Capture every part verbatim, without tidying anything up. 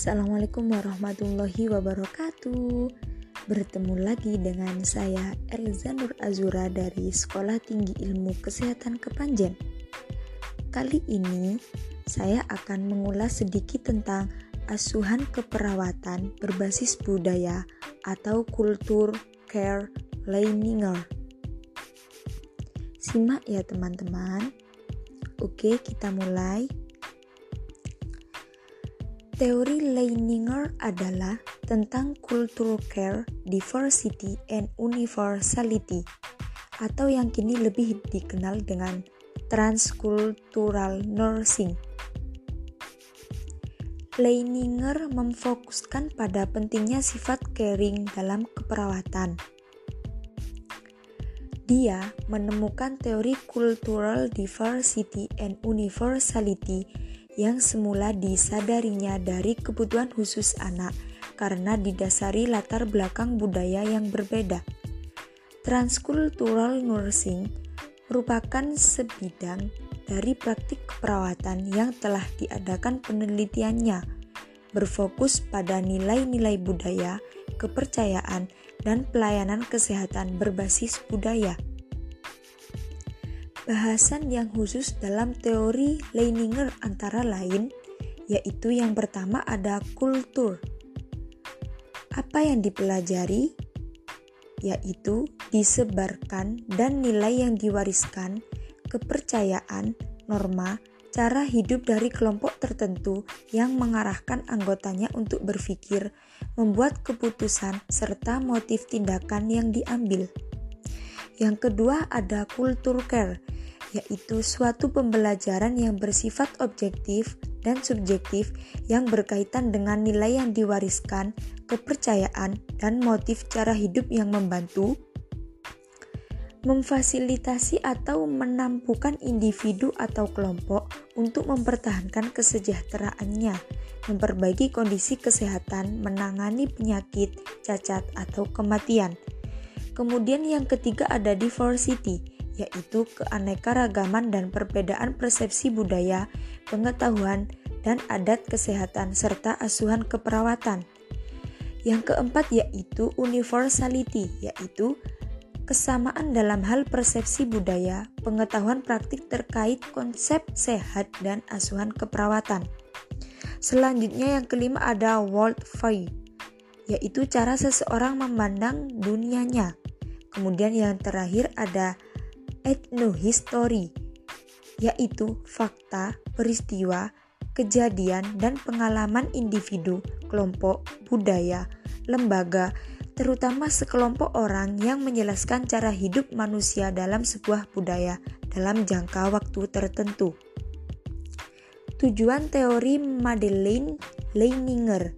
Assalamualaikum warahmatullahi wabarakatuh. Bertemu lagi dengan saya Elza Nur Azzura dari Sekolah Tinggi Ilmu Kesehatan Kepanjen. Kali ini saya akan mengulas sedikit tentang asuhan keperawatan berbasis budaya atau culture care leininger. Simak ya teman-teman. Oke, kita mulai. Teori Leininger adalah tentang culture care, diversity, and universality, atau yang kini lebih dikenal dengan transcultural nursing. Leininger memfokuskan pada pentingnya sifat caring dalam keperawatan. Dia menemukan teori cultural diversity and universality yang semula disadarinya dari kebutuhan khusus anak karena didasari latar belakang budaya yang berbeda. Transcultural nursing merupakan sebidang dari praktik keperawatan yang telah diadakan penelitiannya, berfokus pada nilai-nilai budaya, kepercayaan, dan pelayanan kesehatan berbasis budaya. Bahasan yang khusus dalam teori Leininger antara lain, yaitu yang pertama ada kultur. Apa yang dipelajari, yaitu disebarkan dan nilai yang diwariskan, kepercayaan, norma, cara hidup dari kelompok tertentu yang mengarahkan anggotanya untuk berpikir, membuat keputusan, serta motif tindakan yang diambil. Yang kedua ada culture care, yaitu suatu pembelajaran yang bersifat objektif dan subjektif yang berkaitan dengan nilai yang diwariskan, kepercayaan, dan motif cara hidup yang membantu memfasilitasi atau menampukan individu atau kelompok untuk mempertahankan kesejahteraannya, memperbaiki kondisi kesehatan, menangani penyakit, cacat, atau kematian. Kemudian yang ketiga ada diversity, yaitu keanekaragaman dan perbedaan persepsi budaya, pengetahuan, dan adat kesehatan serta asuhan keperawatan. Yang keempat yaitu universality, yaitu kesamaan dalam hal persepsi budaya, pengetahuan praktik terkait konsep sehat dan asuhan keperawatan. Selanjutnya yang kelima ada world view, yaitu cara seseorang memandang dunianya. Kemudian yang terakhir ada ethnohistory, yaitu fakta, peristiwa, kejadian, dan pengalaman individu, kelompok, budaya, lembaga, terutama sekelompok orang yang menjelaskan cara hidup manusia dalam sebuah budaya dalam jangka waktu tertentu. Tujuan teori Madeleine Leininger,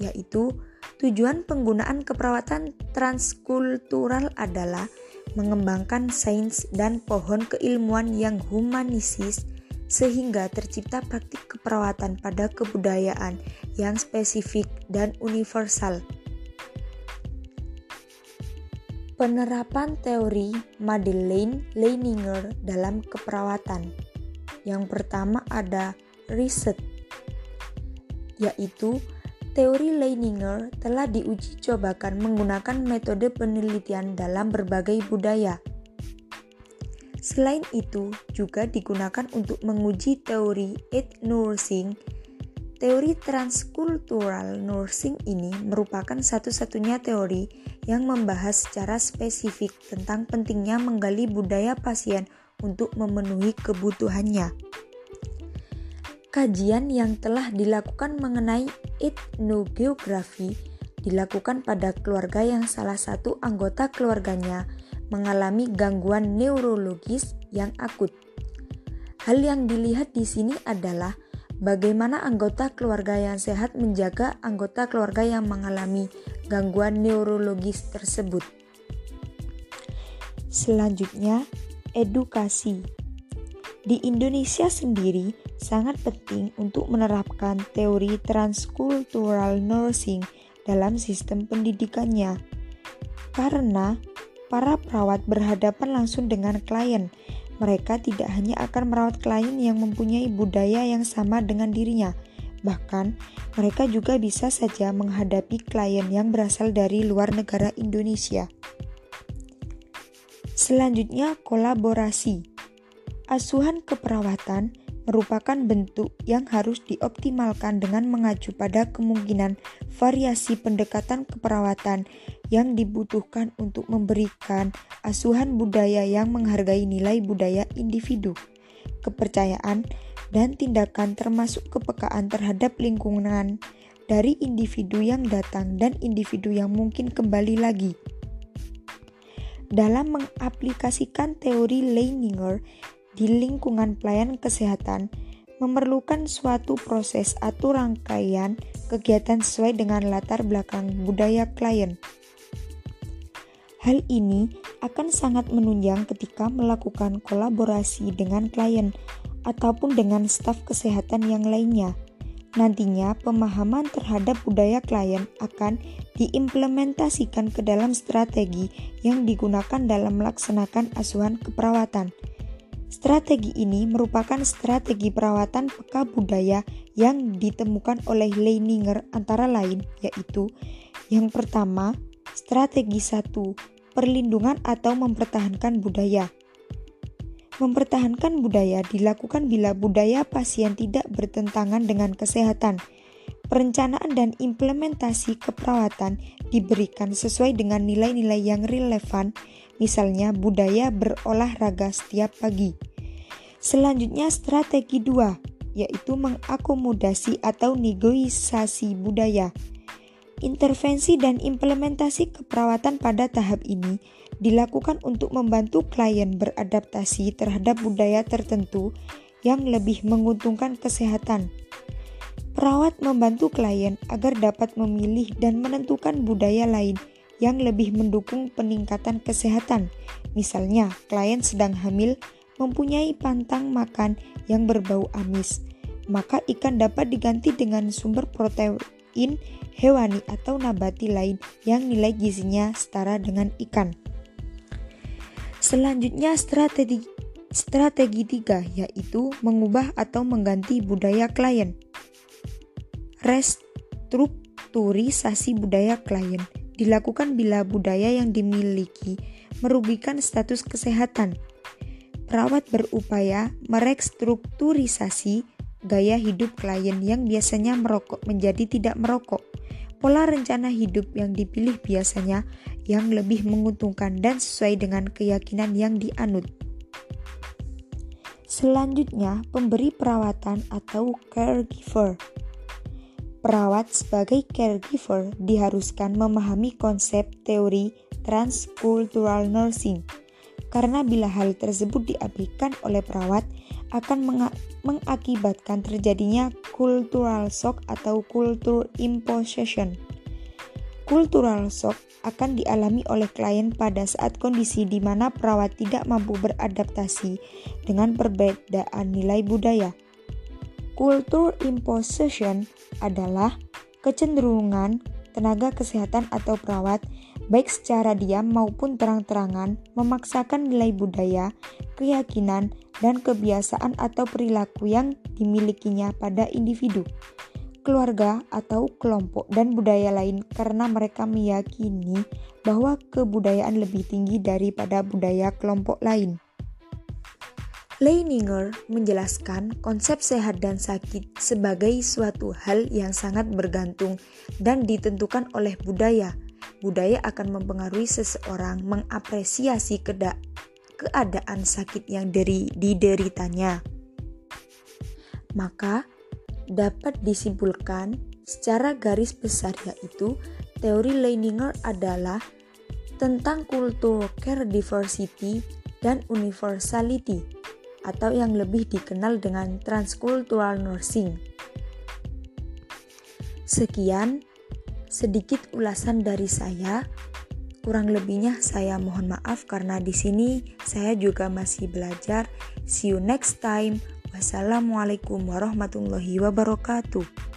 yaitu tujuan penggunaan keperawatan transkultural adalah mengembangkan sains dan pohon keilmuan yang humanisis sehingga tercipta praktik keperawatan pada kebudayaan yang spesifik dan universal. Penerapan teori Madeleine Leininger dalam keperawatan. Yang pertama ada riset, yaitu teori Leininger telah diuji cobakan menggunakan metode penelitian dalam berbagai budaya. Selain itu, juga digunakan untuk menguji teori Ethnonursing. Teori transkultural nursing ini merupakan satu-satunya teori yang membahas secara spesifik tentang pentingnya menggali budaya pasien untuk memenuhi kebutuhannya. Kajian yang telah dilakukan mengenai etnogeografi dilakukan pada keluarga yang salah satu anggota keluarganya mengalami gangguan neurologis yang akut. Hal yang dilihat di sini adalah bagaimana anggota keluarga yang sehat menjaga anggota keluarga yang mengalami gangguan neurologis tersebut. Selanjutnya, edukasi. Di Indonesia sendiri, sangat penting untuk menerapkan teori transcultural nursing dalam sistem pendidikannya, karena para perawat berhadapan langsung dengan klien. Mereka tidak hanya akan merawat klien yang mempunyai budaya yang sama dengan dirinya, Bahkan, mereka juga bisa saja menghadapi klien yang berasal dari luar negara Indonesia. Selanjutnya, kolaborasi. Asuhan keperawatan merupakan bentuk yang harus dioptimalkan dengan mengacu pada kemungkinan variasi pendekatan keperawatan yang dibutuhkan untuk memberikan asuhan budaya yang menghargai nilai budaya individu, kepercayaan, dan tindakan termasuk kepekaan terhadap lingkungan dari individu yang datang dan individu yang mungkin kembali lagi. Dalam mengaplikasikan teori Leininger di lingkungan pelayanan kesehatan, memerlukan suatu proses atau rangkaian kegiatan sesuai dengan latar belakang budaya klien. Hal ini akan sangat menunjang ketika melakukan kolaborasi dengan klien ataupun dengan staf kesehatan yang lainnya. Nantinya, pemahaman terhadap budaya klien akan diimplementasikan ke dalam strategi yang digunakan dalam melaksanakan asuhan keperawatan. Strategi ini merupakan strategi perawatan peka budaya yang ditemukan oleh Leininger antara lain, yaitu yang pertama, strategi satu, perlindungan atau mempertahankan budaya. Mempertahankan budaya dilakukan bila budaya pasien tidak bertentangan dengan kesehatan. Perencanaan dan implementasi keperawatan diberikan sesuai dengan nilai-nilai yang relevan, misalnya budaya berolahraga setiap pagi. Selanjutnya strategi dua, yaitu mengakomodasi atau negosiasi budaya. Intervensi dan implementasi keperawatan pada tahap ini dilakukan untuk membantu klien beradaptasi terhadap budaya tertentu yang lebih menguntungkan kesehatan. Perawat membantu klien agar dapat memilih dan menentukan budaya lain yang lebih mendukung peningkatan kesehatan. Misalnya, klien sedang hamil mempunyai pantang makan yang berbau amis, maka ikan dapat diganti dengan sumber protein hewani atau nabati lain yang nilai gizinya setara dengan ikan. Selanjutnya strategi strategi tiga, yaitu mengubah atau mengganti budaya klien. Restrukturisasi budaya klien dilakukan bila budaya yang dimiliki merugikan status kesehatan. Perawat berupaya merestrukturisasi gaya hidup klien yang biasanya merokok menjadi tidak merokok. Pola rencana hidup yang dipilih biasanya yang lebih menguntungkan dan sesuai dengan keyakinan yang dianut. Selanjutnya, pemberi perawatan atau caregiver. Perawat sebagai caregiver diharuskan memahami konsep teori transcultural nursing, karena bila hal tersebut diabaikan oleh perawat, akan menga- mengakibatkan terjadinya cultural shock atau culture imposition. Cultural shock akan dialami oleh klien pada saat kondisi di mana perawat tidak mampu beradaptasi dengan perbedaan nilai budaya. Culture imposition adalah kecenderungan tenaga kesehatan atau perawat baik secara diam maupun terang-terangan memaksakan nilai budaya, keyakinan, dan kebiasaan atau perilaku yang dimilikinya pada individu, keluarga atau kelompok dan budaya lain karena mereka meyakini bahwa kebudayaan lebih tinggi daripada budaya kelompok lain. Leininger menjelaskan konsep sehat dan sakit sebagai suatu hal yang sangat bergantung dan ditentukan oleh budaya. Budaya akan mempengaruhi seseorang mengapresiasi keda- keadaan sakit yang deri- dideritanya. Maka, dapat disimpulkan secara garis besar, yaitu teori Leininger adalah tentang culture care diversity dan universality, atau yang lebih dikenal dengan transcultural nursing. Sekian sedikit ulasan dari saya. Kurang lebihnya saya mohon maaf karena di sini saya juga masih belajar. See you next time. Wassalamualaikum warahmatullahi wabarakatuh.